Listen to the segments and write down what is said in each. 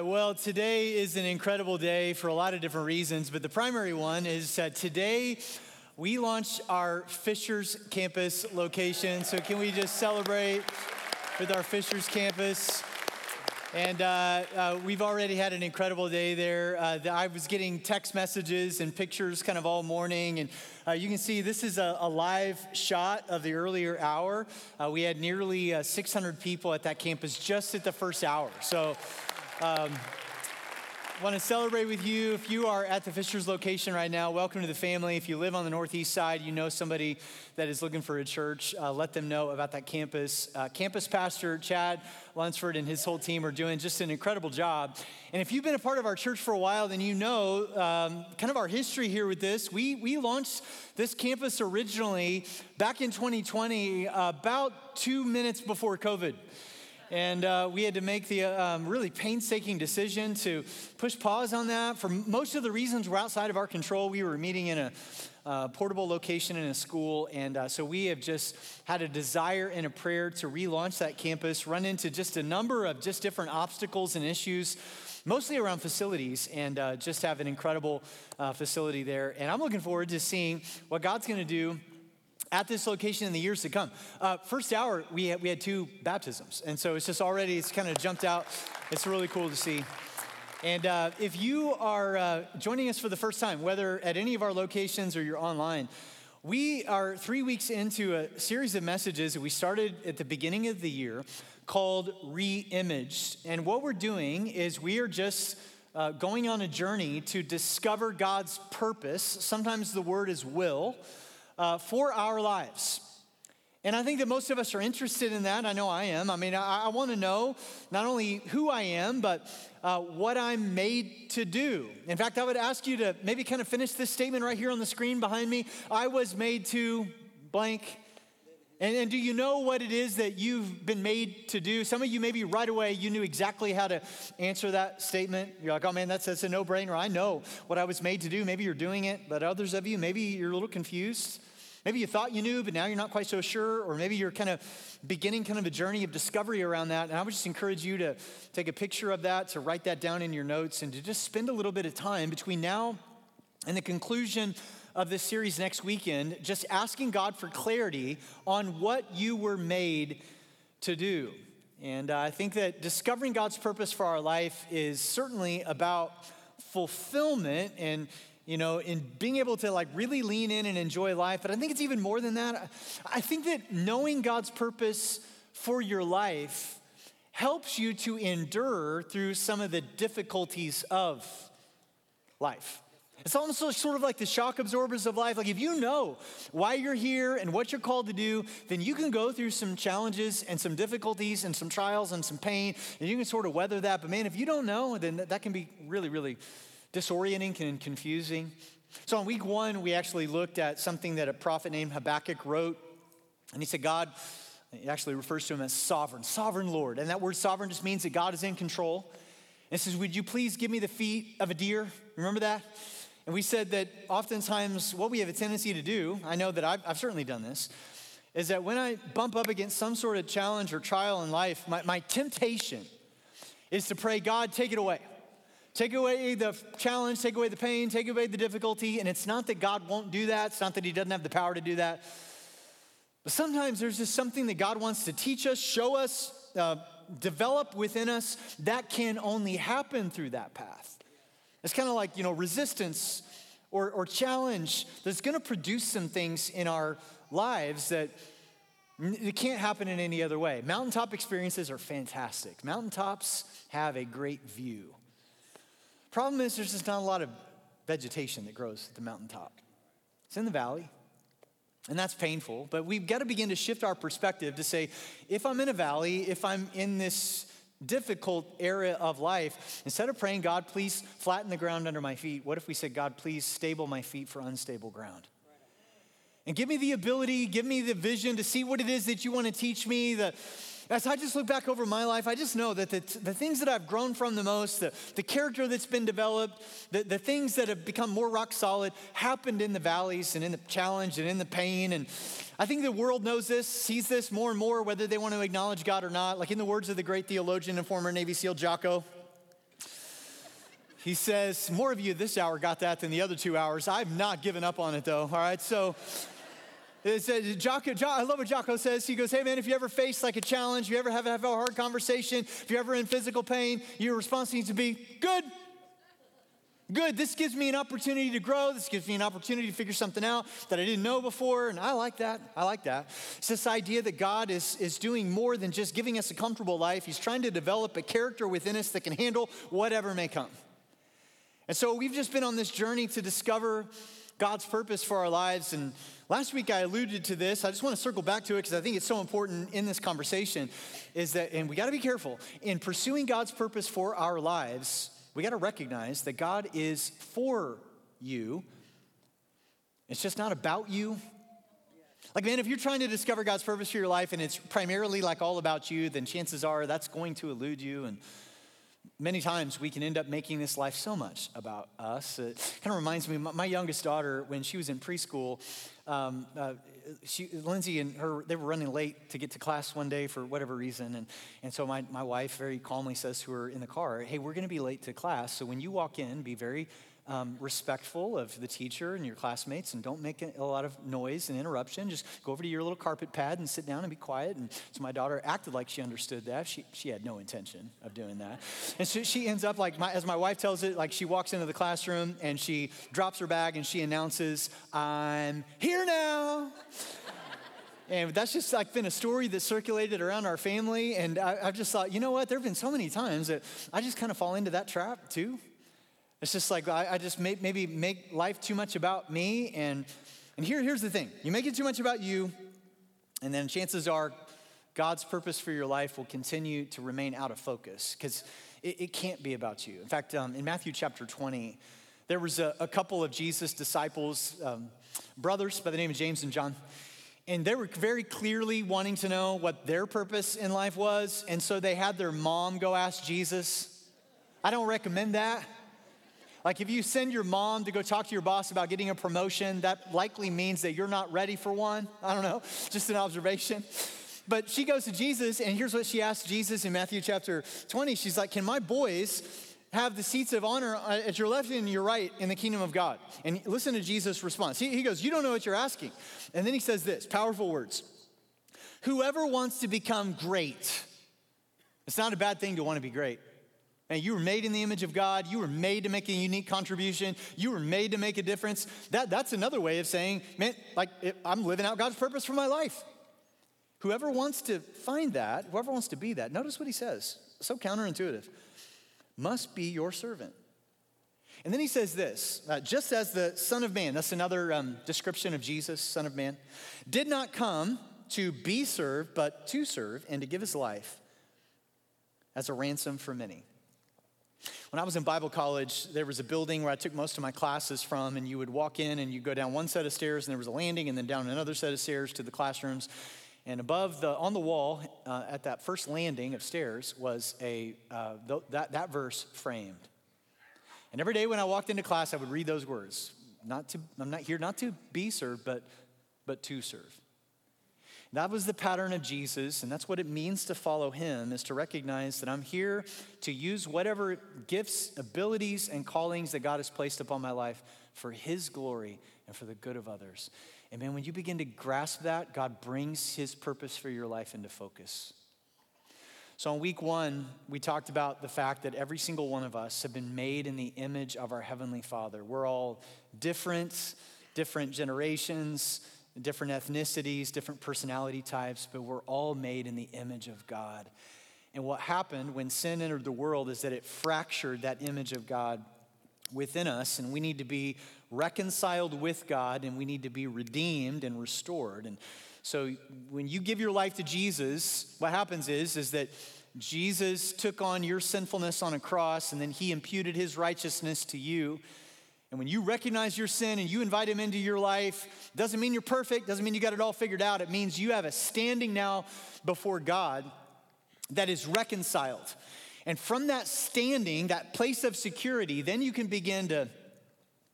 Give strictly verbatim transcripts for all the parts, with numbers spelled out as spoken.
right, well, today is an incredible day for a lot of different reasons, but the primary one is that today we launched our Fishers Campus location. So can we just celebrate with our Fishers Campus? And uh, uh, we've already had an incredible day there. Uh, the, I was getting text messages and pictures kind of all morning. And uh, you can see this is a, a live shot of the earlier hour. Uh, we had nearly uh, six hundred people at that campus just at the first hour. So um, I want to celebrate with you. If you are at the Fishers location right now, welcome to the family. If you live on the Northeast side, you know somebody that is looking for a church, uh, let them know about that campus. Uh, campus pastor Chad Lunsford and his whole team are doing just an incredible job. And if you've been a part of our church for a while, then you know um, kind of our history here with this. We, we launched this campus originally back in twenty twenty, uh, about two minutes before COVID. And uh, we had to make the um, really painstaking decision to push pause on that. For most of the reasons were outside of our control. We were meeting in a uh, portable location in a school. And uh, so we have just had a desire and a prayer to relaunch that campus, run into just a number of just different obstacles and issues, mostly around facilities, and uh, just have an incredible uh, facility there. And I'm looking forward to seeing what God's going to do at this location in the years to come. Uh, first hour, we had, we had two baptisms. And so it's just already, it's kind of jumped out. It's really cool to see. And uh, if you are uh, joining us for the first time, whether at any of our locations or you're online, we are three weeks into a series of messages that we started at the beginning of the year called Re-Imaged. And what we're doing is we are just uh, going on a journey to discover God's purpose. Sometimes the word is will. Uh, for our lives. And I think that most of us are interested in that. I know I am. I mean, I, I want to know not only who I am, but uh, what I'm made to do. In fact, I would ask you to maybe kind of finish this statement right here on the screen behind me. I was made to blank. And, and do you know what it is that you've been made to do? Some of you maybe right away, you knew exactly how to answer that statement. You're like, oh man, that's, that's a no-brainer. I know what I was made to do. Maybe you're doing it, but others of you, maybe you're a little confused. Maybe you thought you knew, but now you're not quite so sure, or maybe you're kind of beginning kind of a journey of discovery around that. And I would just encourage you to take a picture of that, to write that down in your notes, and to just spend a little bit of time between now and the conclusion of this series next weekend, just asking God for clarity on what you were made to do. And uh, I think that discovering God's purpose for our life is certainly about fulfillment and you know, in being able to like really lean in and enjoy life. But I think it's even more than that. I think that knowing God's purpose for your life helps you to endure through some of the difficulties of life. It's almost sort of like the shock absorbers of life. Like if you know why you're here and what you're called to do, then you can go through some challenges and some difficulties and some trials and some pain, and you can sort of weather that. But man, if you don't know, then that can be really, really disorienting and confusing. So on week one, we actually looked at something that a prophet named Habakkuk wrote. And he said, God, he actually refers to him as sovereign, sovereign Lord. And that word sovereign just means that God is in control. And it says, would you please give me the feet of a deer? Remember that? And we said that oftentimes what we have a tendency to do, I know that I've, I've certainly done this, is that when I bump up against some sort of challenge or trial in life, my, my temptation is to pray, God, take it away. Take away the challenge, take away the pain, take away the difficulty. And it's not that God won't do that. It's not that he doesn't have the power to do that. But sometimes there's just something that God wants to teach us, show us, uh, develop within us that can only happen through that path. It's kind of like, you know, resistance or, or challenge that's going to produce some things in our lives that it can't happen in any other way. Mountaintop experiences are fantastic. Mountaintops have a great view. Problem is there's just not a lot of vegetation that grows at the mountaintop. It's in the valley, and that's painful. But we've got to begin to shift our perspective to say, if I'm in a valley, if I'm in this difficult area of life, instead of praying, God, please flatten the ground under my feet, what if we said, God, please stable my feet for unstable ground? And give me the ability, give me the vision to see what it is that you want to teach me. The, as I just look back over my life, I just know that the, the things that I've grown from the most, the, the character that's been developed, the, the things that have become more rock solid happened in the valleys and in the challenge and in the pain. And I think the world knows this, sees this more and more, whether they want to acknowledge God or not. Like in the words of the great theologian and former Navy SEAL Jocko, He says, more of you this hour got that than the other two hours. I've not given up on it though, all right? So it says, Jocko, Jocko, I love what Jocko says. He goes, hey man, if you ever face like a challenge, you ever have, have a hard conversation, if you're ever in physical pain, your response needs to be good. Good, this gives me an opportunity to grow. This gives me an opportunity to figure something out that I didn't know before, and I like that, I like that. It's this idea that God is, is doing more than just giving us a comfortable life. He's trying to develop a character within us that can handle whatever may come. And so we've just been on this journey to discover God's purpose for our lives, and last week I alluded to this. I just want to circle back to it because I think it's so important in this conversation, is that, and we gotta be careful, in pursuing God's purpose for our lives, we got to recognize that God is for you. It's just not about you. Like, man, if you're trying to discover God's purpose for your life and it's primarily like all about you, then chances are that's going to elude you. And many times we can end up making this life so much about us. It kind of reminds me, my youngest daughter, when she was in preschool, um, uh, she, Lindsay and her, they were running late to get to class one day for whatever reason. And, and so my, my wife very calmly says to her in the car, hey, we're going to be late to class. So when you walk in, be very um, respectful of the teacher and your classmates and don't make a lot of noise and interruption. Just go over to your little carpet pad and sit down and be quiet. And so my daughter acted like she understood that. She she had no intention of doing that. And so she ends up like, my, as my wife tells it, like she walks into the classroom and she drops her bag and she announces, I'm here now. And that's just like been a story that circulated around our family. And I, I've just thought, you know what? There have been so many times that I just kind of fall into that trap too. It's just like, I, I just may, maybe make life too much about me. And and here here's the thing. You make it too much about you, and then chances are God's purpose for your life will continue to remain out of focus because it, it can't be about you. In fact, um, in Matthew chapter twenty, there was a, a couple of Jesus' disciples, um, brothers by the name of James and John, and they were very clearly wanting to know what their purpose in life was, and so they had their mom go ask Jesus. I don't recommend that. Like if you send your mom to go talk to your boss about getting a promotion, that likely means that you're not ready for one. I don't know, just an observation. But she goes to Jesus, and here's what she asked Jesus in Matthew chapter twenty. She's like, can my boys have the seats of honor at your left and your right in the kingdom of God? And listen to Jesus' response. He, he goes, you don't know what you're asking. And then he says this, powerful words. Whoever wants to become great, it's not a bad thing to want to be great. And you were made in the image of God. You were made to make a unique contribution. You were made to make a difference. That, that's another way of saying, man, like it, I'm living out God's purpose for my life. Whoever wants to find that, whoever wants to be that, notice what he says, so counterintuitive, must be your servant. And then he says this, uh, just as the Son of Man, that's another um, description of Jesus, Son of Man, did not come to be served, but to serve and to give his life as a ransom for many. When I was in Bible college, there was a building where I took most of my classes from, and you would walk in and you go down one set of stairs and there was a landing and then down another set of stairs to the classrooms. And above the, on the wall uh, at that first landing of stairs was a, uh, th- that, that verse framed. And every day when I walked into class, I would read those words. Not to, I'm not here not to be served, but, but to serve. That was the pattern of Jesus, and that's what it means to follow him, is to recognize that I'm here to use whatever gifts, abilities, and callings that God has placed upon my life for his glory and for the good of others. And man, when you begin to grasp that, God brings his purpose for your life into focus. So on week one, we talked about the fact that every single one of us have been made in the image of our Heavenly Father. We're all different, different generations, different ethnicities, different personality types, but we're all made in the image of God. And what happened when sin entered the world is that it fractured that image of God within us, and we need to be reconciled with God, and we need to be redeemed and restored. And so when you give your life to Jesus, what happens is, is that Jesus took on your sinfulness on a cross, and then he imputed his righteousness to you. And when you recognize your sin and you invite him into your life, doesn't mean you're perfect, doesn't mean you got it all figured out. It means you have a standing now before God that is reconciled. And from that standing, that place of security, then you can begin to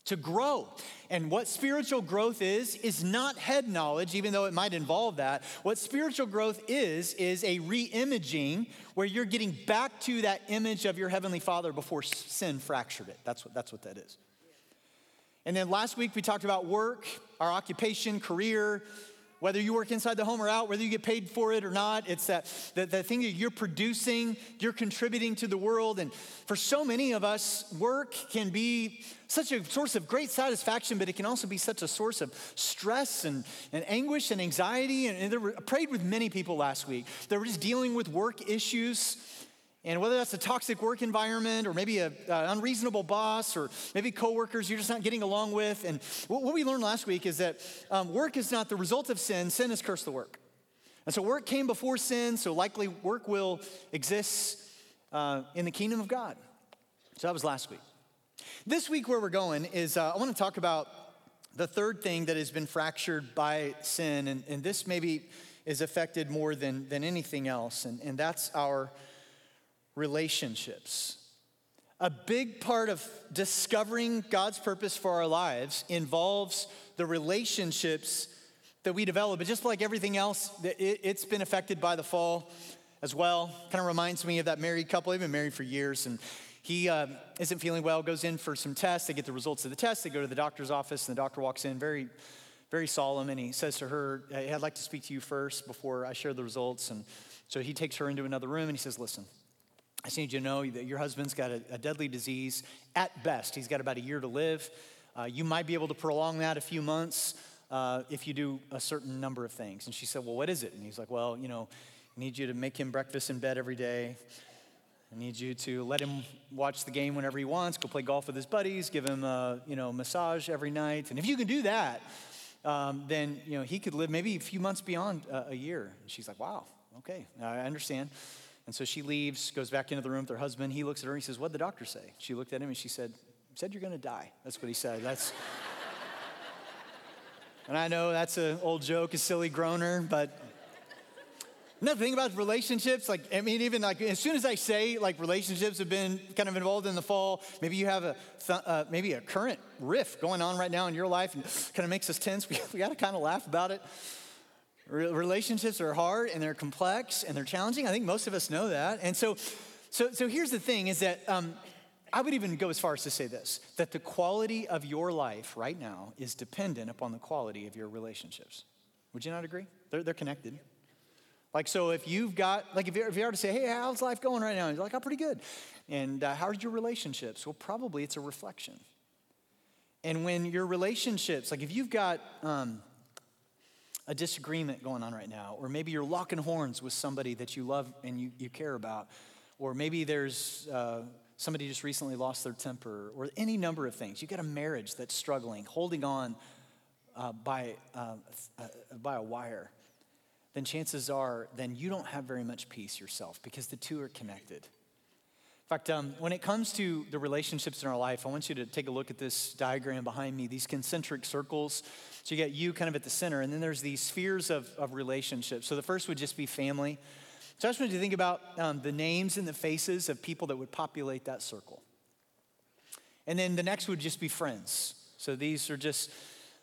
to grow. And what spiritual growth is, is not head knowledge, even though it might involve that. What spiritual growth is, is a re-imaging where you're getting back to that image of your Heavenly Father before sin fractured it. That's what, that's what that is. And then last week we talked about work, our occupation, career, whether you work inside the home or out, whether you get paid for it or not. It's that the, the thing that you're producing, you're contributing to the world. And for so many of us, work can be such a source of great satisfaction, but it can also be such a source of stress and, and anguish and anxiety. And, and there were, I prayed with many people last week. They were just dealing with work issues. And whether that's a toxic work environment or maybe an unreasonable boss or maybe coworkers you're just not getting along with. And what, what we learned last week is that um, work is not the result of sin. Sin has cursed the work. And so work came before sin, so likely work will exist uh, in the kingdom of God. So that was last week. This week where we're going is uh, I want to talk about the third thing that has been fractured by sin. And, and this maybe is affected more than, than anything else. And, and that's our relationships. A big part of discovering God's purpose for our lives involves the relationships that we develop. But just like everything else, it's been affected by the fall as well. Kind of reminds me of that married couple. They've been married for years, and he um, isn't feeling well, goes in for some tests. They get the results of the tests. They go to the doctor's office, and the doctor walks in very, very solemn, and he says to her, "Hey, I'd like to speak to you first before I share the results." And so he takes her into another room, and he says, "Listen, I just need you to know that your husband's got a, a deadly disease. At best, he's got about a year to live. Uh, you might be able to prolong that a few months uh, if you do a certain number of things." And she said, "Well, what is it?" And he's like, "Well, you know, I need you to make him breakfast in bed every day. I need you to let him watch the game whenever he wants, go play golf with his buddies, give him a, you know, massage every night. And if you can do that, um, then, you know, he could live maybe a few months beyond uh, a year." And she's like, "Wow, okay, I understand." And so she leaves, goes back into the room with her husband. He looks at her and he says, "What'd the doctor say?" She looked at him and she said, said "You're going to die." That's what he said. That's, and I know that's an old joke, a silly groaner, but another thing about relationships, like, I mean, even like, as soon as I say like relationships have been kind of involved in the fall, maybe you have a, th- uh, maybe a current rift going on right now in your life and kind of makes us tense. We, we got to kind of laugh about it. Relationships are hard and they're complex and they're challenging. I think most of us know that. And so so, so here's the thing is that um, I would even go as far as to say this, that the quality of your life right now is dependent upon the quality of your relationships. Would you not agree? They're, they're connected. Like, so if you've got, like if you, if you were to say, "Hey, how's life going right now?" And you're like, "Oh, pretty good." And uh, how are your relationships? Well, probably it's a reflection. And when your relationships, like if you've got Um, a disagreement going on right now, or maybe you're locking horns with somebody that you love and you, you care about, or maybe there's uh, somebody just recently lost their temper, or any number of things. You've got a marriage that's struggling, holding on uh, by, uh, uh, by a wire, then chances are, then you don't have very much peace yourself because the two are connected. In fact, um, when it comes to the relationships in our life, I want you to take a look at this diagram behind me, these concentric circles. So you got you kind of at the center, and then there's these spheres of, of relationships. So the first would just be family. So I just wanted you to think about um, the names and the faces of people that would populate that circle. And then the next would just be friends. So these are just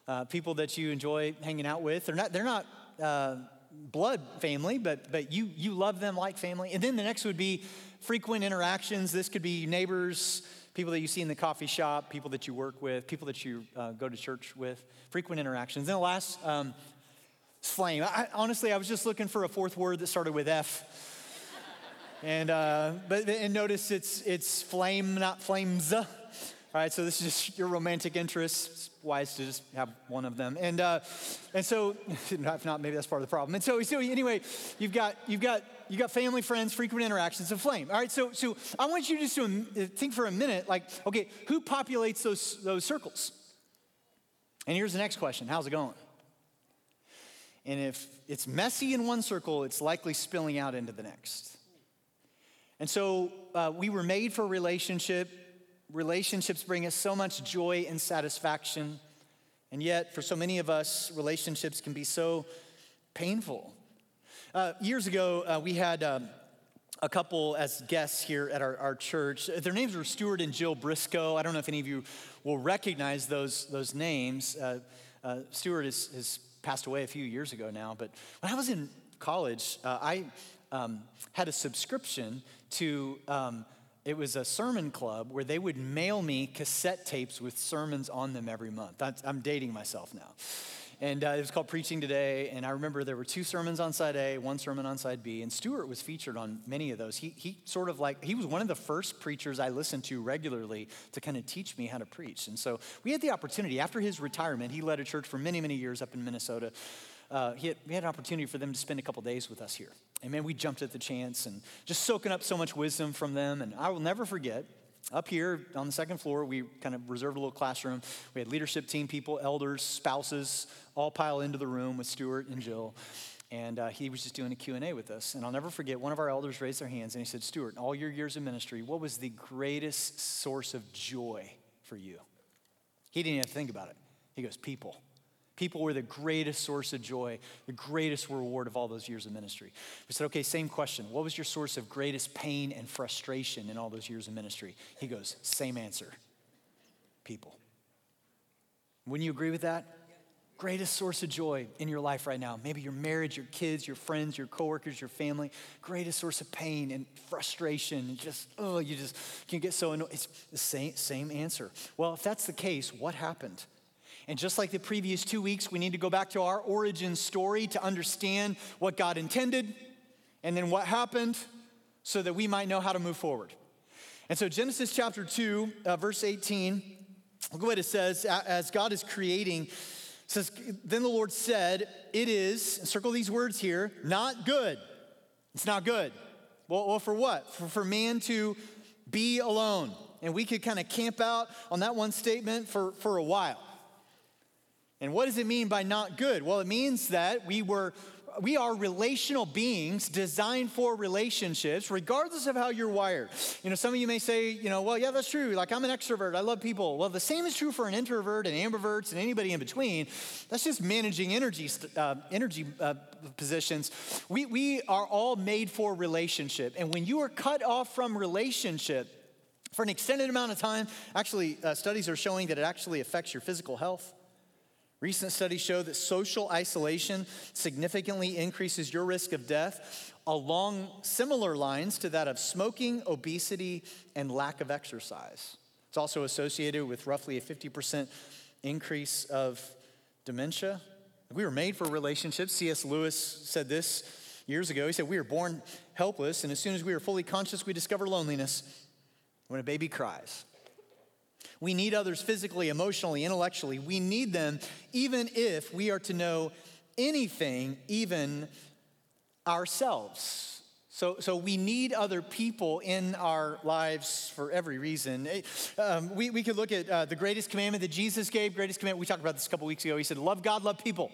uh, people that you enjoy hanging out with. They're not, they're not uh, blood family, but but you you love them like family. And then the next would be frequent interactions. This could be neighbors, people that you see in the coffee shop, people that you work with, people that you uh, go to church with, frequent interactions. Then the last, um, flame. I, honestly, I was just looking for a fourth word that started with F. And uh, but and notice it's it's flame, not flames. All right, so this is just your romantic interests. Wise to just have one of them, and uh, and so if not, maybe that's part of the problem. And so, so anyway, you've got you've got you got family, friends, frequent interactions, and flame. All right, so so I want you just to think for a minute, like, okay, who populates those those circles? And here's the next question: how's it going? And if it's messy in one circle, it's likely spilling out into the next. And so uh, we were made for relationship. Relationships bring us so much joy and satisfaction, and yet for so many of us, relationships can be so painful. Uh, years ago, uh, we had um, a couple as guests here at our, our church. Their names were Stuart and Jill Briscoe. I don't know if any of you will recognize those those names. Uh, uh, Stuart is, has passed away a few years ago now, but when I was in college, uh, I um, had a subscription to, um, it was a sermon club where they would mail me cassette tapes with sermons on them every month. That's, I'm dating myself now. And uh, it was called Preaching Today, and I remember there were two sermons on side A, one sermon on side B, and Stuart was featured on many of those. He he sort of like, he was one of the first preachers I listened to regularly to kind of teach me how to preach. And so we had the opportunity, after his retirement, he led a church for many, many years up in Minnesota. Uh, he had, we had an opportunity for them to spend a couple days with us here. And man, we jumped at the chance and just soaking up so much wisdom from them, and I will never forget. Up here on the second floor, we kind of reserved a little classroom. We had leadership team people, elders, spouses, all pile into the room with Stuart and Jill. And uh, he was just doing a Q and A with us. And I'll never forget, one of our elders raised their hands and he said, Stuart, all your years of ministry, what was the greatest source of joy for you? He didn't even have to think about it. He goes, people. People were the greatest source of joy, the greatest reward of all those years of ministry. We said, okay, same question. What was your source of greatest pain and frustration in all those years of ministry? He goes, same answer, people. Wouldn't you agree with that? Greatest source of joy in your life right now. Maybe your marriage, your kids, your friends, your coworkers, your family. Greatest source of pain and frustration. And just, oh, you just can get so annoyed. It's the same, same answer. Well, if that's the case, what happened? And just like the previous two weeks, we need to go back to our origin story to understand what God intended and then what happened so that we might know how to move forward. And so Genesis chapter two, uh, verse eighteen, look what it says, as God is creating, it says, then the Lord said, it is, circle these words here, not good. It's not good. Well, well for what? For, for man to be alone. And we could kind of camp out on that one statement for, for a while. And what does it mean by not good? Well, it means that we were, we are relational beings designed for relationships, regardless of how you're wired. You know, some of you may say, you know, well, yeah, that's true. Like, I'm an extrovert. I love people. Well, the same is true for an introvert and ambiverts and anybody in between. That's just managing energy uh, energy uh, positions. We we are all made for relationship. And when you are cut off from relationship for an extended amount of time, actually, uh, studies are showing that it actually affects your physical health. Recent studies show that social isolation significantly increases your risk of death along similar lines to that of smoking, obesity, and lack of exercise. It's also associated with roughly a fifty percent increase of dementia. We were made for relationships. C S. Lewis said this years ago. He said, we were born helpless, and as soon as we are fully conscious, we discover loneliness when a baby cries. We need others physically, emotionally, intellectually. We need them even if we are to know anything, even ourselves. So, so we need other people in our lives for every reason. Um, we, we could look at uh, the greatest commandment that Jesus gave, greatest commandment. We talked about this a couple weeks ago. He said, love God, love people.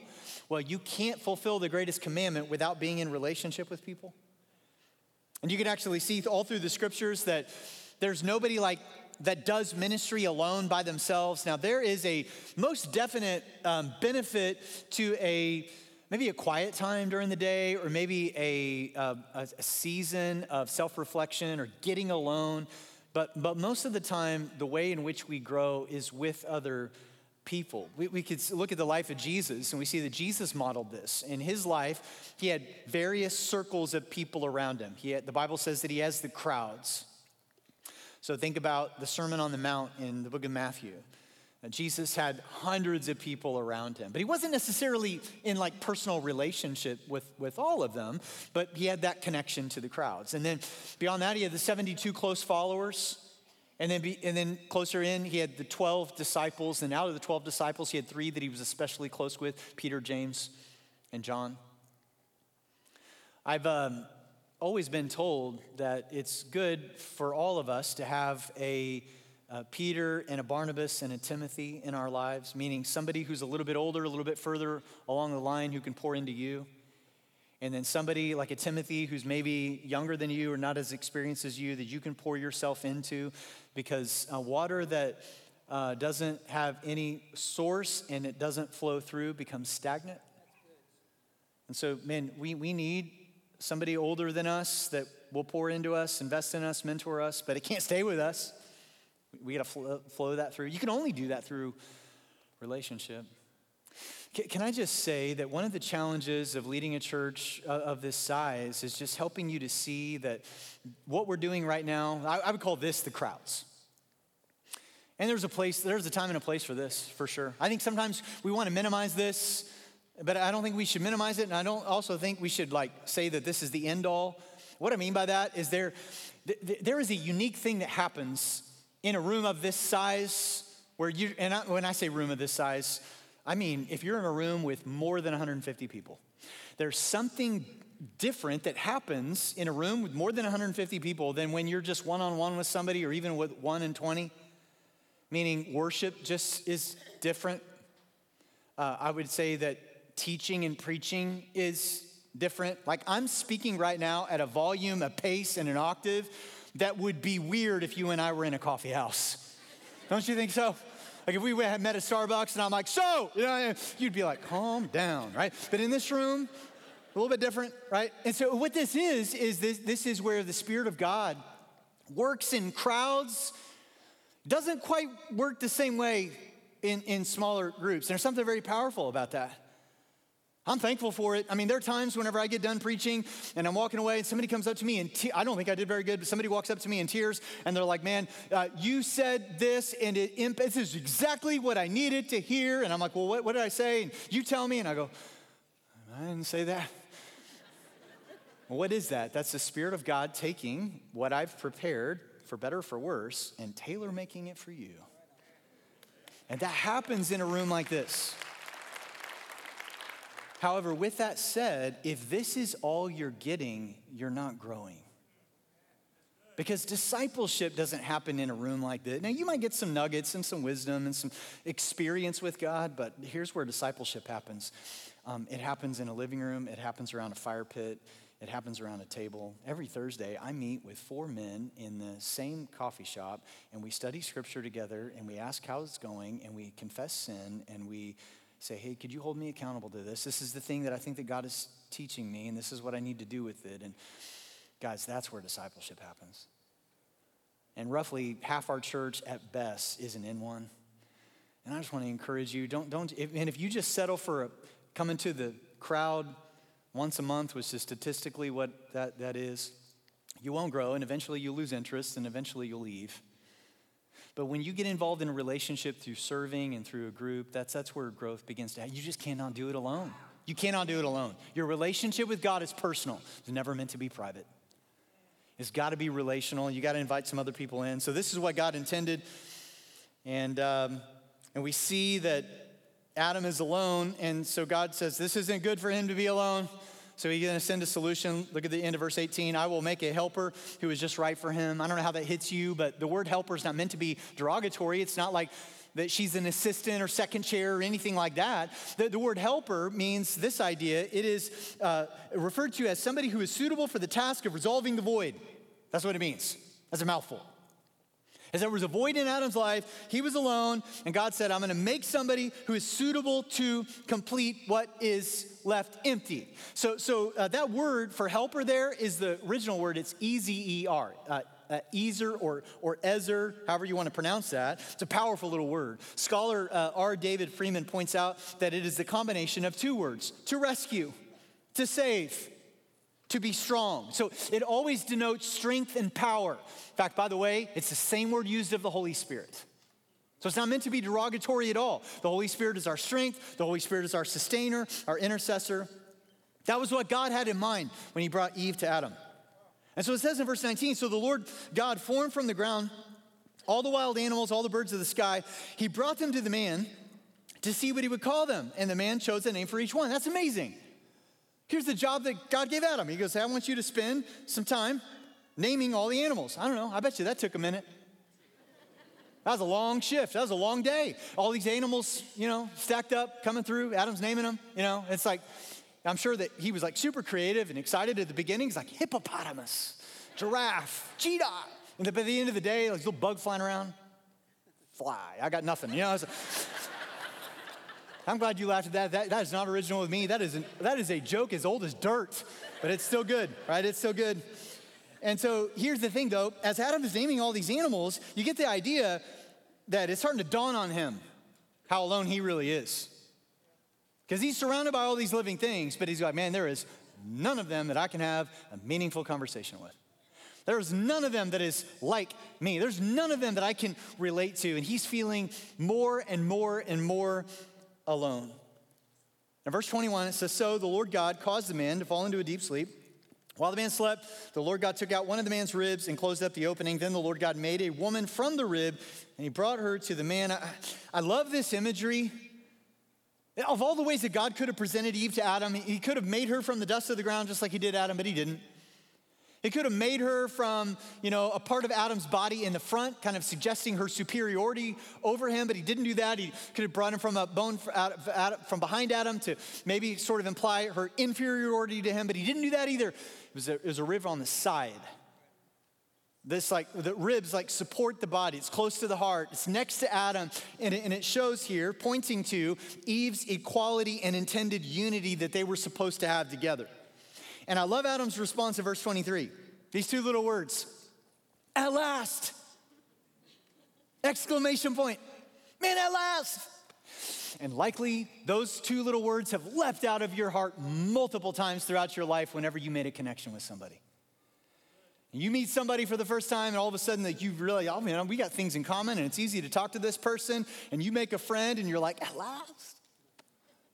Well, you can't fulfill the greatest commandment without being in relationship with people. And you can actually see all through the scriptures that there's nobody like that does ministry alone by themselves. Now, there is a most definite um, benefit to a maybe a quiet time during the day, or maybe a, uh, a season of self-reflection or getting alone. But but most of the time, the way in which we grow is with other people. We, we could look at the life of Jesus, and we see that Jesus modeled this. In his life, he had various circles of people around him. He had, the Bible says that he has the crowds. So think about the Sermon on the Mount in the book of Matthew. Now, Jesus had hundreds of people around him, but he wasn't necessarily in like personal relationship with, with all of them, but he had that connection to the crowds. And then beyond that, he had the seventy-two close followers. And then be, and then closer in, he had the twelve disciples. And out of the twelve disciples, he had three that he was especially close with, Peter, James, and John. I've... Um, always been told that it's good for all of us to have a, a Peter and a Barnabas and a Timothy in our lives, meaning somebody who's a little bit older, a little bit further along the line who can pour into you. And then somebody like a Timothy who's maybe younger than you or not as experienced as you that you can pour yourself into, because uh, water that uh, doesn't have any source and it doesn't flow through becomes stagnant. And so, man, we, we need somebody older than us that will pour into us, invest in us, mentor us, but it can't stay with us. We got to flow, flow that through. You can only do that through relationship. Can I just say that one of the challenges of leading a church of this size is just helping you to see that what we're doing right now, I would call this the crowds. And there's a place, there's a time and a place for this, for sure. I think sometimes we want to minimize this, but I don't think we should minimize it. And I don't also think we should like say that this is the end all. What I mean by that is there, there is a unique thing that happens in a room of this size where you, and I, when I say room of this size, I mean, if you're in a room with more than one hundred fifty people, there's something different that happens in a room with more than one hundred fifty people than when you're just one-on-one with somebody or even with one in twenty, meaning worship just is different. Uh, I would say that teaching and preaching is different. Like I'm speaking right now at a volume, a pace, and an octave that would be weird if you and I were in a coffee house. Don't you think so? Like if we had met at Starbucks and I'm like, so, you know, you'd be like, calm down, right? But in this room, a little bit different, right? And so what this is, is this, this is where the Spirit of God works in crowds, doesn't quite work the same way in, in smaller groups. And there's something very powerful about that. I'm thankful for it. I mean, there are times whenever I get done preaching and I'm walking away and somebody comes up to me and te- I don't think I did very good, but somebody walks up to me in tears and they're like, man, uh, you said this and it imp- this is exactly what I needed to hear. And I'm like, well, what, what did I say? And you tell me. And I go, I didn't say that. Well, what is that? That's the Spirit of God taking what I've prepared for better or for worse and tailor making it for you. And that happens in a room like this. However, with that said, if this is all you're getting, you're not growing. Because discipleship doesn't happen in a room like this. Now, you might get some nuggets and some wisdom and some experience with God, but here's where discipleship happens. Um, it happens in a living room. It happens around a fire pit. It happens around a table. Every Thursday, I meet with four men in the same coffee shop, and we study Scripture together, and we ask how it's going, and we confess sin, and we say, hey, could you hold me accountable to this? This is the thing that I think that God is teaching me, and this is what I need to do with it. And guys, that's where discipleship happens. And roughly half our church at best isn't in one. And I just want to encourage you, don't, don't, if, and if you just settle for a, coming to the crowd once a month, which is statistically what that, that is, you won't grow, and eventually you'll lose interest, and eventually you'll leave. But when you get involved in a relationship through serving and through a group, that's that's where growth begins to happen. You just cannot do it alone. You cannot do it alone. Your relationship with God is personal. It's never meant to be private. It's got to be relational. You got to invite some other people in. So this is what God intended. And um, and we see that Adam is alone. And so God says, this isn't good for him to be alone. So he's going to send a solution. Look at the end of verse eighteen. I will make a helper who is just right for him. I don't know how that hits you, but the word helper is not meant to be derogatory. It's not like that she's an assistant or second chair or anything like that. The, the word helper means this idea. It is uh, referred to as somebody who is suitable for the task of resolving the void. That's what it means. That's a mouthful. As there was a void in Adam's life, he was alone, and God said, I'm going to make somebody who is suitable to complete what is left empty. So so uh, that word for helper there is the original word. It's E Z E R, uh, uh, Ezer or, or Ezer, however you want to pronounce that. It's a powerful little word. Scholar uh, R. David Freeman points out that it is the combination of two words, to rescue, to save, to be strong. So it always denotes strength and power. In fact, by the way, it's the same word used of the Holy Spirit. So it's not meant to be derogatory at all. The Holy Spirit is our strength. The Holy Spirit is our sustainer, our intercessor. That was what God had in mind when he brought Eve to Adam. And so it says in verse nineteen, so the Lord God formed from the ground all the wild animals, all the birds of the sky. He brought them to the man to see what he would call them. And the man chose a name for each one. That's amazing. Here's the job that God gave Adam. He goes, hey, I want you to spend some time naming all the animals. I don't know. I bet you that took a minute. That was a long shift. That was a long day. All these animals, you know, stacked up, coming through. Adam's naming them, you know. It's like, I'm sure that he was like super creative and excited at the beginning. He's like, hippopotamus, giraffe, cheetah. And by the end of the day, like, little bug flying around. Fly. I got nothing, you know. I'm glad you laughed at that. That, that is not original with me. That is, an, that is a joke as old as dirt, but it's still good, right? It's still good. And so here's the thing, though. As Adam is naming all these animals, you get the idea that it's starting to dawn on him how alone he really is. Because he's surrounded by all these living things, but he's like, man, there is none of them that I can have a meaningful conversation with. There's none of them that is like me. There's none of them that I can relate to. And he's feeling more and more and more alone. In verse twenty-one, it says, so the Lord God caused the man to fall into a deep sleep. While the man slept, the Lord God took out one of the man's ribs and closed up the opening. Then the Lord God made a woman from the rib, and he brought her to the man. I, I love this imagery. Of all the ways that God could have presented Eve to Adam, he could have made her from the dust of the ground just like he did Adam, but he didn't. He could have made her from, you know, a part of Adam's body in the front, kind of suggesting her superiority over him, but he didn't do that. He could have brought him from a bone from behind Adam to maybe sort of imply her inferiority to him, but he didn't do that either. It was a, it was a rib on the side. This, like, the ribs, like, support the body. It's close to the heart. It's next to Adam, and it, and it shows here, pointing to Eve's equality and intended unity that they were supposed to have together. And I love Adam's response in verse twenty-three. These two little words, at last, exclamation point, man, at last. And likely those two little words have leapt out of your heart multiple times throughout your life whenever you made a connection with somebody. And you meet somebody for the first time and all of a sudden like, you realize, oh man, we got things in common and it's easy to talk to this person. And you make a friend and you're like, at last.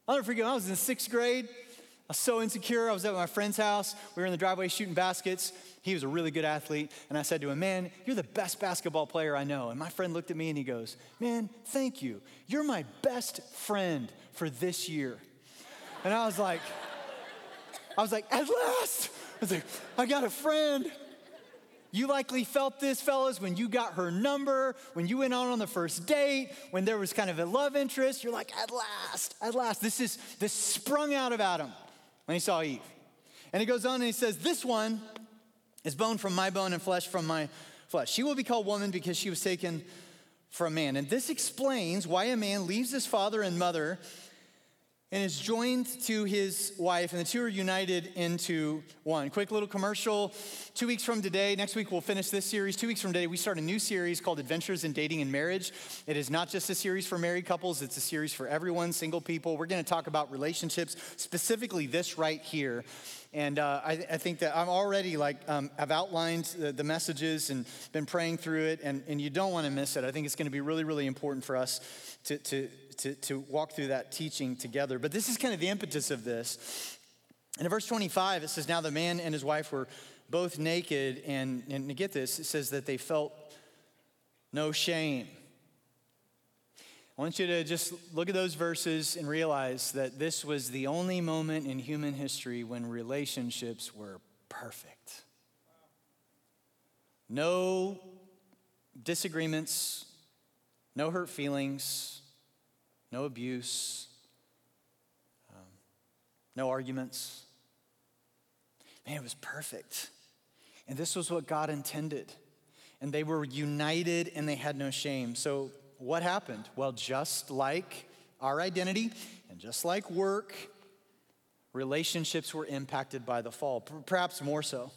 I'll never forget, I was in sixth grade. I was so insecure. I was at my friend's house. We were in the driveway shooting baskets. He was a really good athlete. And I said to him, man, you're the best basketball player I know. And my friend looked at me and he goes, man, thank you. You're my best friend for this year. And I was like, I was like, at last. I was like, I got a friend. You likely felt this, fellas, when you got her number, when you went out on the first date, when there was kind of a love interest. You're like, at last, at last. This is, this sprung out of Adam when he saw Eve. And he goes on and he says, this one is bone from my bone and flesh from my flesh. She will be called woman because she was taken from man. And this explains why a man leaves his father and mother and is joined to his wife, and the two are united into one. Quick little commercial. Two weeks from today, next week we'll finish this series. Two weeks from today, we start a new series called Adventures in Dating and Marriage. It is not just a series for married couples, it's a series for everyone, single people. We're gonna talk about relationships, specifically this right here. And uh, I, I think that I'm already like, um, I've outlined the, the messages and been praying through it, and, and you don't wanna miss it. I think it's gonna be really, really important for us to, to To, to walk through that teaching together. But this is kind of the impetus of this. And in verse twenty-five, it says, now the man and his wife were both naked. And, and to get this, it says that they felt no shame. I want you to just look at those verses and realize that this was the only moment in human history when relationships were perfect. No disagreements, no hurt feelings, no abuse, um, no arguments. Man, it was perfect. And this was what God intended. And they were united and they had no shame. So what happened? Well, just like our identity and just like work, relationships were impacted by the fall, perhaps more so.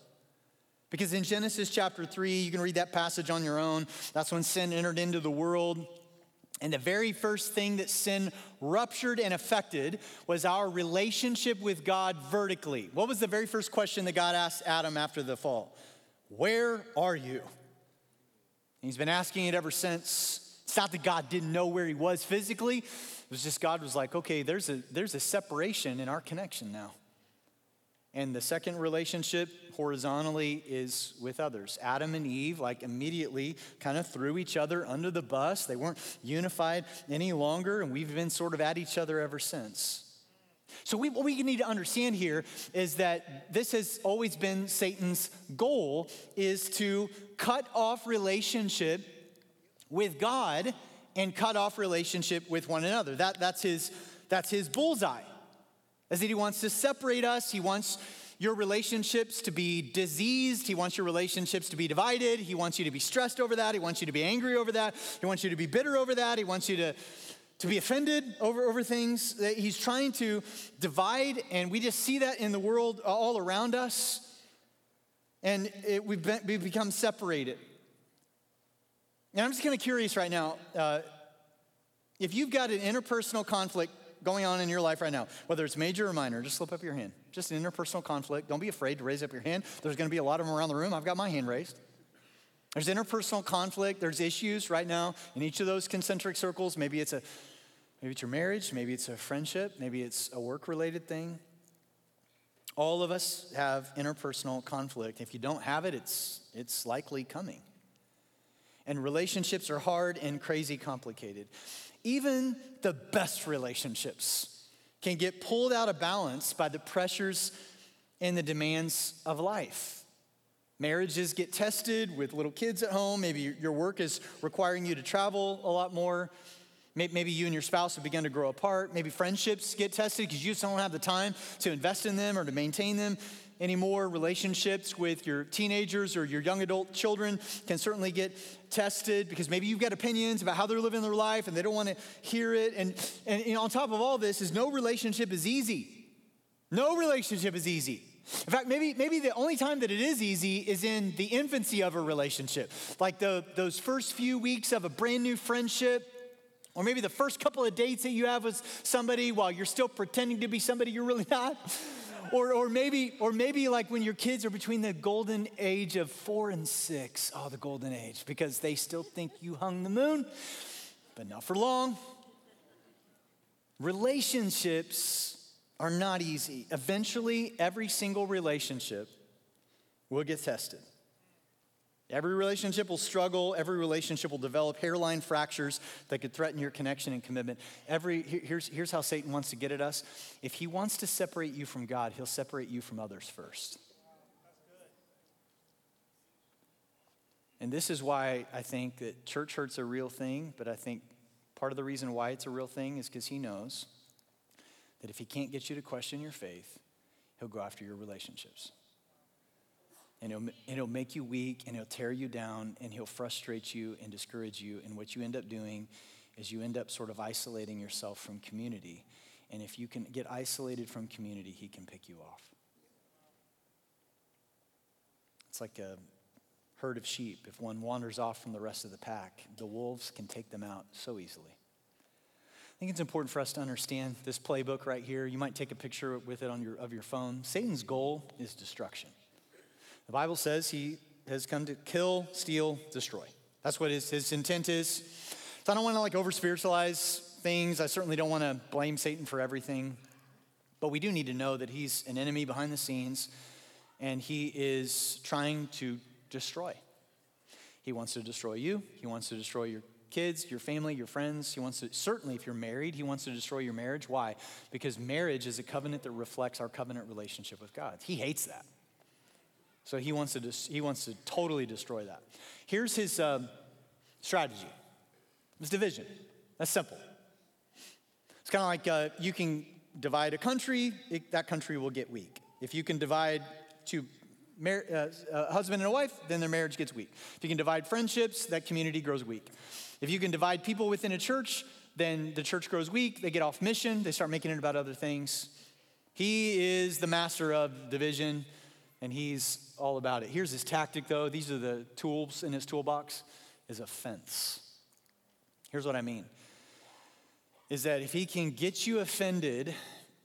Because in Genesis chapter three, you can read that passage on your own. That's when sin entered into the world. And the very first thing that sin ruptured and affected was our relationship with God vertically. What was the very first question that God asked Adam after the fall? Where are you? And he's been asking it ever since. It's not that God didn't know where he was physically. It was just God was like, okay, there's a, there's a separation in our connection now. And the second relationship horizontally is with others. Adam and Eve, like, immediately kind of threw each other under the bus. They weren't unified any longer, and we've been sort of at each other ever since. So we, what we need to understand here is that this has always been Satan's goal, is to cut off relationship with God and cut off relationship with one another. That, that's his, that's his bullseye. As that he wants to separate us. He wants your relationships to be diseased. He wants your relationships to be divided. He wants you to be stressed over that. He wants you to be angry over that. He wants you to be bitter over that. He wants you to to be offended over, over things, that he's trying to divide, and we just see that in the world all around us, and it, we've, been, we've become separated. And I'm just kind of curious right now, uh, if you've got an interpersonal conflict going on in your life right now, whether it's major or minor, just slip up your hand. Just an interpersonal conflict. Don't be afraid to raise up your hand. There's going to be a lot of them around the room. I've got my hand raised. There's interpersonal conflict. There's issues right now in each of those concentric circles. Maybe it's a, maybe it's your marriage. Maybe it's a friendship. Maybe it's a work-related thing. All of us have interpersonal conflict. If you don't have it, it's it's likely coming. And relationships are hard and crazy complicated. Even the best relationships can get pulled out of balance by the pressures and the demands of life. Marriages get tested with little kids at home. Maybe your work is requiring you to travel a lot more. Maybe you and your spouse have begun to grow apart. Maybe friendships get tested because you just don't have the time to invest in them or to maintain them anymore. Relationships with your teenagers or your young adult children can certainly get tested because maybe you've got opinions about how they're living their life and they don't want to hear it. And, and you know, on top of all this is no relationship is easy. No relationship is easy. In fact, maybe maybe the only time that it is easy is in the infancy of a relationship, like the those first few weeks of a brand new friendship, or maybe the first couple of dates that you have with somebody while you're still pretending to be somebody you're really not, or or maybe or maybe like when your kids are between the golden age of four and six, oh, the golden age, because they still think you hung the moon, but not for long. Relationships are not easy. Eventually, every single relationship will get tested. Every relationship will struggle. Every relationship will develop hairline fractures that could threaten your connection and commitment. Every here's, here's how Satan wants to get at us. If he wants to separate you from God, he'll separate you from others first. And this is why I think that church hurt's a real thing, but I think part of the reason why it's a real thing is because he knows that if he can't get you to question your faith, he'll go after your relationships. And he'll, and he'll make you weak, and he'll tear you down, and he'll frustrate you and discourage you. And what you end up doing is you end up sort of isolating yourself from community. And if you can get isolated from community, he can pick you off. It's like a herd of sheep. If one wanders off from the rest of the pack, the wolves can take them out so easily. I think it's important for us to understand this playbook right here. You might take a picture with it on your of your phone. Satan's goal is destruction. The Bible says he has come to kill, steal, destroy. That's what his, his intent is. So I don't want to like over-spiritualize things. I certainly don't want to blame Satan for everything. But we do need to know that he's an enemy behind the scenes, and he is trying to destroy. He wants to destroy you. He wants to destroy your kids, your family, your friends. He wants to, certainly if you're married, he wants to destroy your marriage. Why? Because marriage is a covenant that reflects our covenant relationship with God. He hates that. So he wants to, he wants to totally destroy that. Here's his um, strategy. It's division. That's simple. It's kind of like uh, you can divide a country, it, that country will get weak. If you can divide two mar- uh, a husband and a wife, then their marriage gets weak. If you can divide friendships, that community grows weak. If you can divide people within a church, then the church grows weak. They get off mission. They start making it about other things. He is the master of division, and he's all about it. Here's his tactic, though. These are the tools in his toolbox, is offense. Here's what I mean, is that if he can get you offended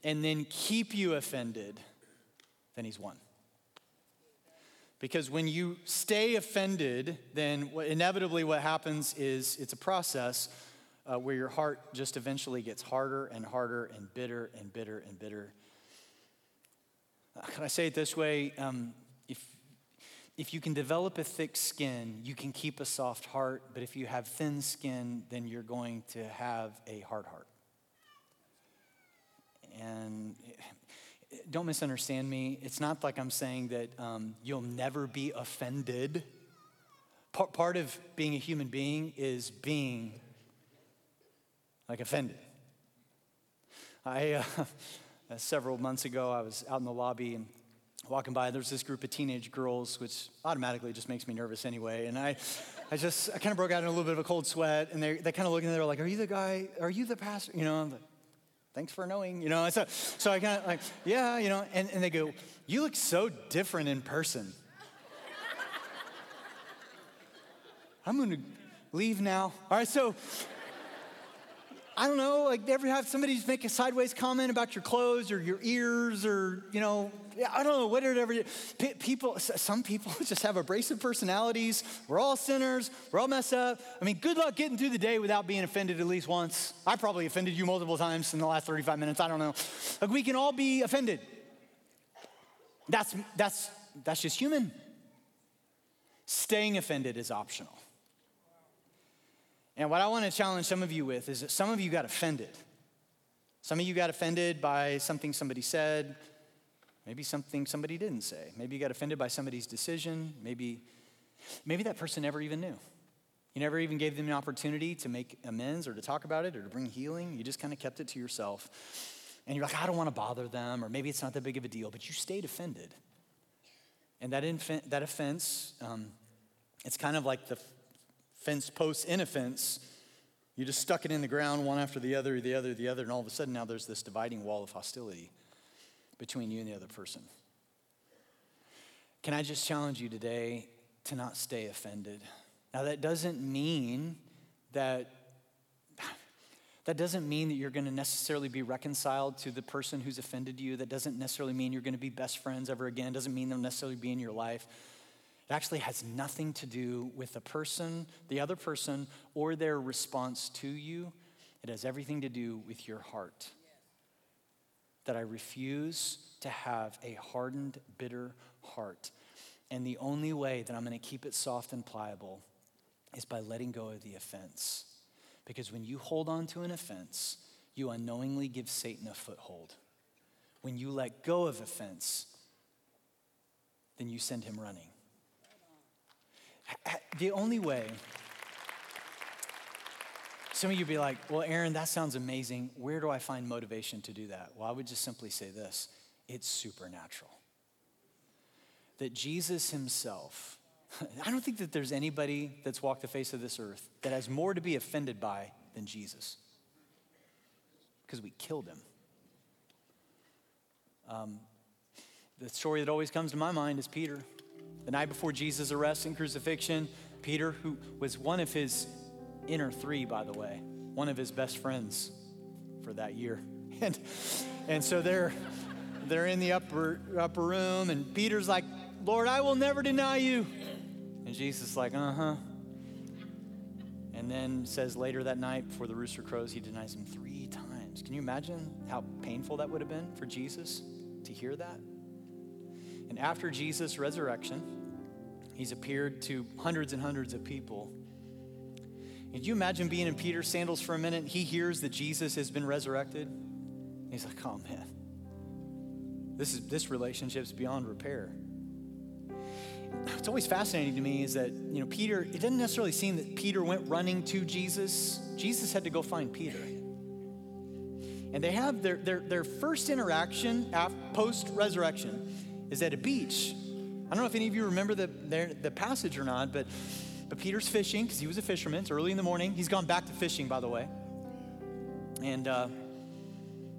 and then keep you offended, then he's won. Because when you stay offended, then inevitably what happens is it's a process uh, where your heart just eventually gets harder and harder and bitter and bitter and bitter. Uh, can I say it this way? Um, if, if you can develop a thick skin, you can keep a soft heart. But if you have thin skin, then you're going to have a hard heart. And don't misunderstand me. It's not like I'm saying that um, you'll never be offended. P- part of being a human being is being, like, offended. I, uh, several months ago, I was out in the lobby, and walking by, there's this group of teenage girls, which automatically just makes me nervous anyway. And I, I just, I kind of broke out in a little bit of a cold sweat. And they, they kind of looked and they were like, "Are you the guy? Are you the pastor?" You know, I'm like, "Thanks for knowing." You know, and so, so I kind of like, "Yeah," you know. And, and they go, "You look so different in person." I'm gonna leave now. All right, so I don't know, like, ever have somebody just make a sideways comment about your clothes or your ears or, you know, I don't know, whatever. People, some people just have abrasive personalities. We're all sinners. We're all messed up. I mean, good luck getting through the day without being offended at least once. I probably offended you multiple times in the last thirty-five minutes. I don't know. Like, we can all be offended. That's, that's, that's just human. Staying offended is optional. And what I want to challenge some of you with is that some of you got offended. Some of you got offended by something somebody said, maybe something somebody didn't say. Maybe you got offended by somebody's decision. Maybe, maybe that person never even knew. You never even gave them an opportunity to make amends or to talk about it or to bring healing. You just kind of kept it to yourself. And you're like, "I don't want to bother them," or maybe it's not that big of a deal, but you stayed offended. And that, inf- that offense, um, it's kind of like the fence posts in a fence. You just stuck it in the ground, one after the other, the other, the other, and all of a sudden now there's this dividing wall of hostility between you and the other person. Can I just challenge you today to not stay offended? Now that doesn't mean that, that doesn't mean that you're gonna necessarily be reconciled to the person who's offended you. That doesn't necessarily mean you're gonna be best friends ever again. Doesn't mean they'll necessarily be in your life. It actually has nothing to do with the person, the other person, or their response to you. It has everything to do with your heart. That I refuse to have a hardened, bitter heart. And the only way that I'm going to keep it soft and pliable is by letting go of the offense. Because when you hold on to an offense, you unknowingly give Satan a foothold. When you let go of offense, then you send him running. The only way, some of you be like, "Well, Aaron, that sounds amazing. Where do I find motivation to do that?" Well, I would just simply say this: it's supernatural. That Jesus himself, I don't think that there's anybody that's walked the face of this earth that has more to be offended by than Jesus, because we killed him. Um, the story that always comes to my mind is Peter. The night before Jesus' arrest and crucifixion, Peter, who was one of his inner three, by the way, one of his best friends for that year. And and so they're they're in the upper upper room, and Peter's like, "Lord, I will never deny you." And Jesus is like, "Uh-huh." And then says later that night, before the rooster crows, he denies him three times. Can you imagine how painful that would have been for Jesus to hear that? And after Jesus' resurrection, he's appeared to hundreds and hundreds of people. Could you imagine being in Peter's sandals for a minute? He hears that Jesus has been resurrected. He's like, "Oh man, this is this relationship's beyond repair." What's always fascinating to me is that, you know, Peter, it doesn't necessarily seem that Peter went running to Jesus. Jesus had to go find Peter. And they have their their, their first interaction post-resurrection is at a beach. I don't know if any of you remember the the passage or not, but, but Peter's fishing, because he was a fisherman. It's early in the morning. He's gone back to fishing, by the way. And uh,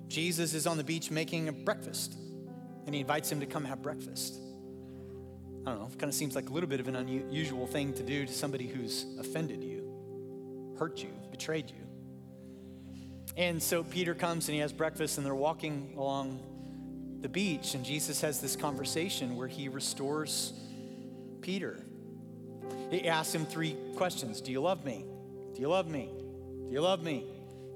Jesus is on the beach making a breakfast, and he invites him to come have breakfast. I don't know, it kind of seems like a little bit of an unusual thing to do to somebody who's offended you, hurt you, betrayed you. And so Peter comes and he has breakfast, and they're walking along the beach, and Jesus has this conversation where he restores Peter. He asks him three questions. Do you love me? Do you love me? Do you love me?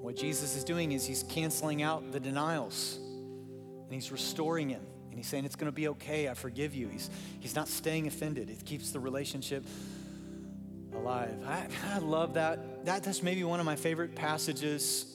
What Jesus is doing is he's canceling out the denials, and he's restoring him, and he's saying, "It's going to be okay. I forgive you." He's he's not staying offended. It keeps the relationship alive. I, I love that. that. That's maybe one of my favorite passages.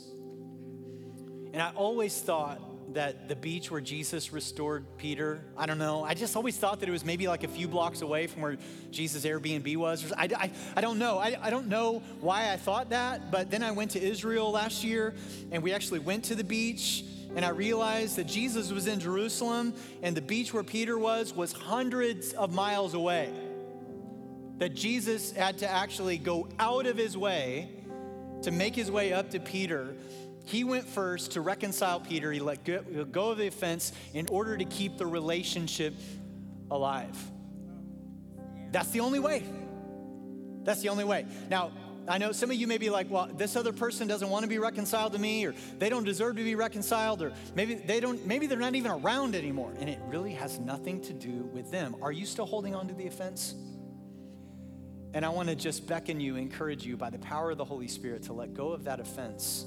And I always thought that the beach where Jesus restored Peter, I don't know, I just always thought that it was maybe like a few blocks away from where Jesus' Airbnb was. I, I, I don't know. I, I don't know why I thought that, but then I went to Israel last year, and we actually went to the beach, and I realized that Jesus was in Jerusalem and the beach where Peter was was hundreds of miles away. That Jesus had to actually go out of his way to make his way up to Peter. He went first to reconcile Peter. He let go of the offense in order to keep the relationship alive. That's the only way. That's the only way. Now, I know some of you may be like, well, this other person doesn't want to be reconciled to me, or they don't deserve to be reconciled, or maybe they don't, maybe they're not even around anymore. And it really has nothing to do with them. Are you still holding on to the offense? And I want to just beckon you, encourage you by the power of the Holy Spirit to let go of that offense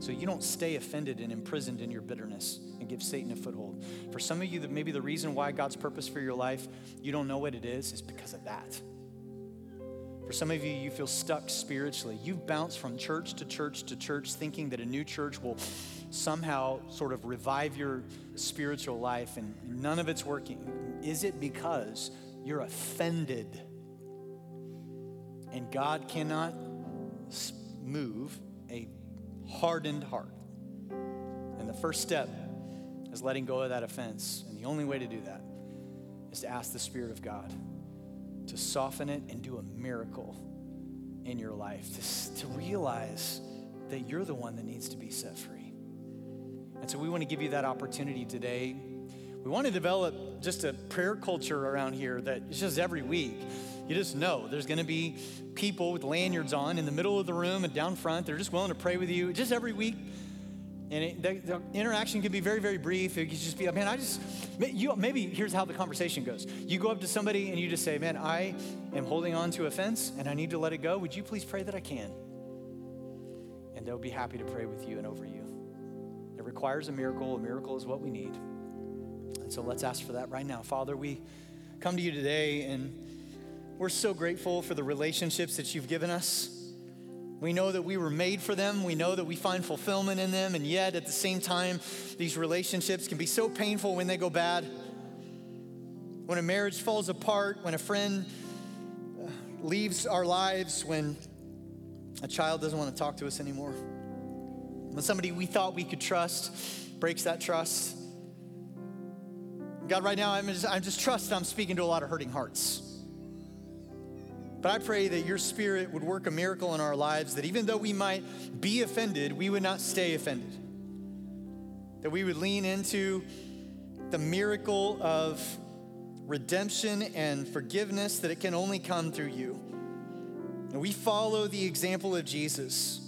so you don't stay offended and imprisoned in your bitterness and give Satan a foothold. For some of you, maybe the reason why God's purpose for your life, you don't know what it is, is because of that. For some of you, you feel stuck spiritually. You've bounced from church to church to church thinking that a new church will somehow sort of revive your spiritual life, and none of it's working. Is it because you're offended? And God cannot move a hardened heart. And the first step is letting go of that offense. And the only way to do that is to ask the Spirit of God to soften it and do a miracle in your life, to, to realize that you're the one that needs to be set free. And so we want to give you that opportunity today. We want to develop just a prayer culture around here that it's just every week. You just know there's going to be people with lanyards on in the middle of the room and down front. They're just willing to pray with you just every week. And it, the, the interaction can be very, very brief. It could just be, man, I just, you, maybe here's how the conversation goes. You go up to somebody and you just say, man, I am holding on to offense and I need to let it go. Would you please pray that I can? And they'll be happy to pray with you and over you. It requires a miracle. A miracle is what we need. And so let's ask for that right now. Father, we come to you today, and we're so grateful for the relationships that you've given us. We know that we were made for them. We know that we find fulfillment in them. And yet, at the same time, these relationships can be so painful when they go bad. When a marriage falls apart, when a friend leaves our lives, when a child doesn't want to talk to us anymore, when somebody we thought we could trust breaks that trust. God, right now, I'm just, I'm just trust I'm speaking to a lot of hurting hearts. But I pray that your Spirit would work a miracle in our lives, that even though we might be offended, we would not stay offended. That we would lean into the miracle of redemption and forgiveness, that it can only come through you. And we follow the example of Jesus,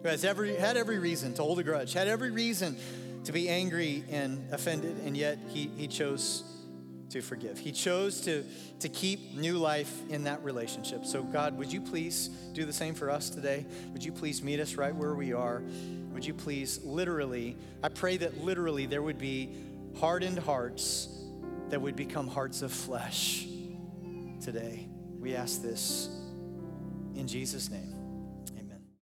who has every, had every reason to hold a grudge, had every reason to be angry and offended, and yet he, he chose to forgive. He chose to, to keep new life in that relationship. So God, would you please do the same for us today? Would you please meet us right where we are? Would you please literally, I pray that literally there would be hardened hearts that would become hearts of flesh today. We ask this in Jesus' name.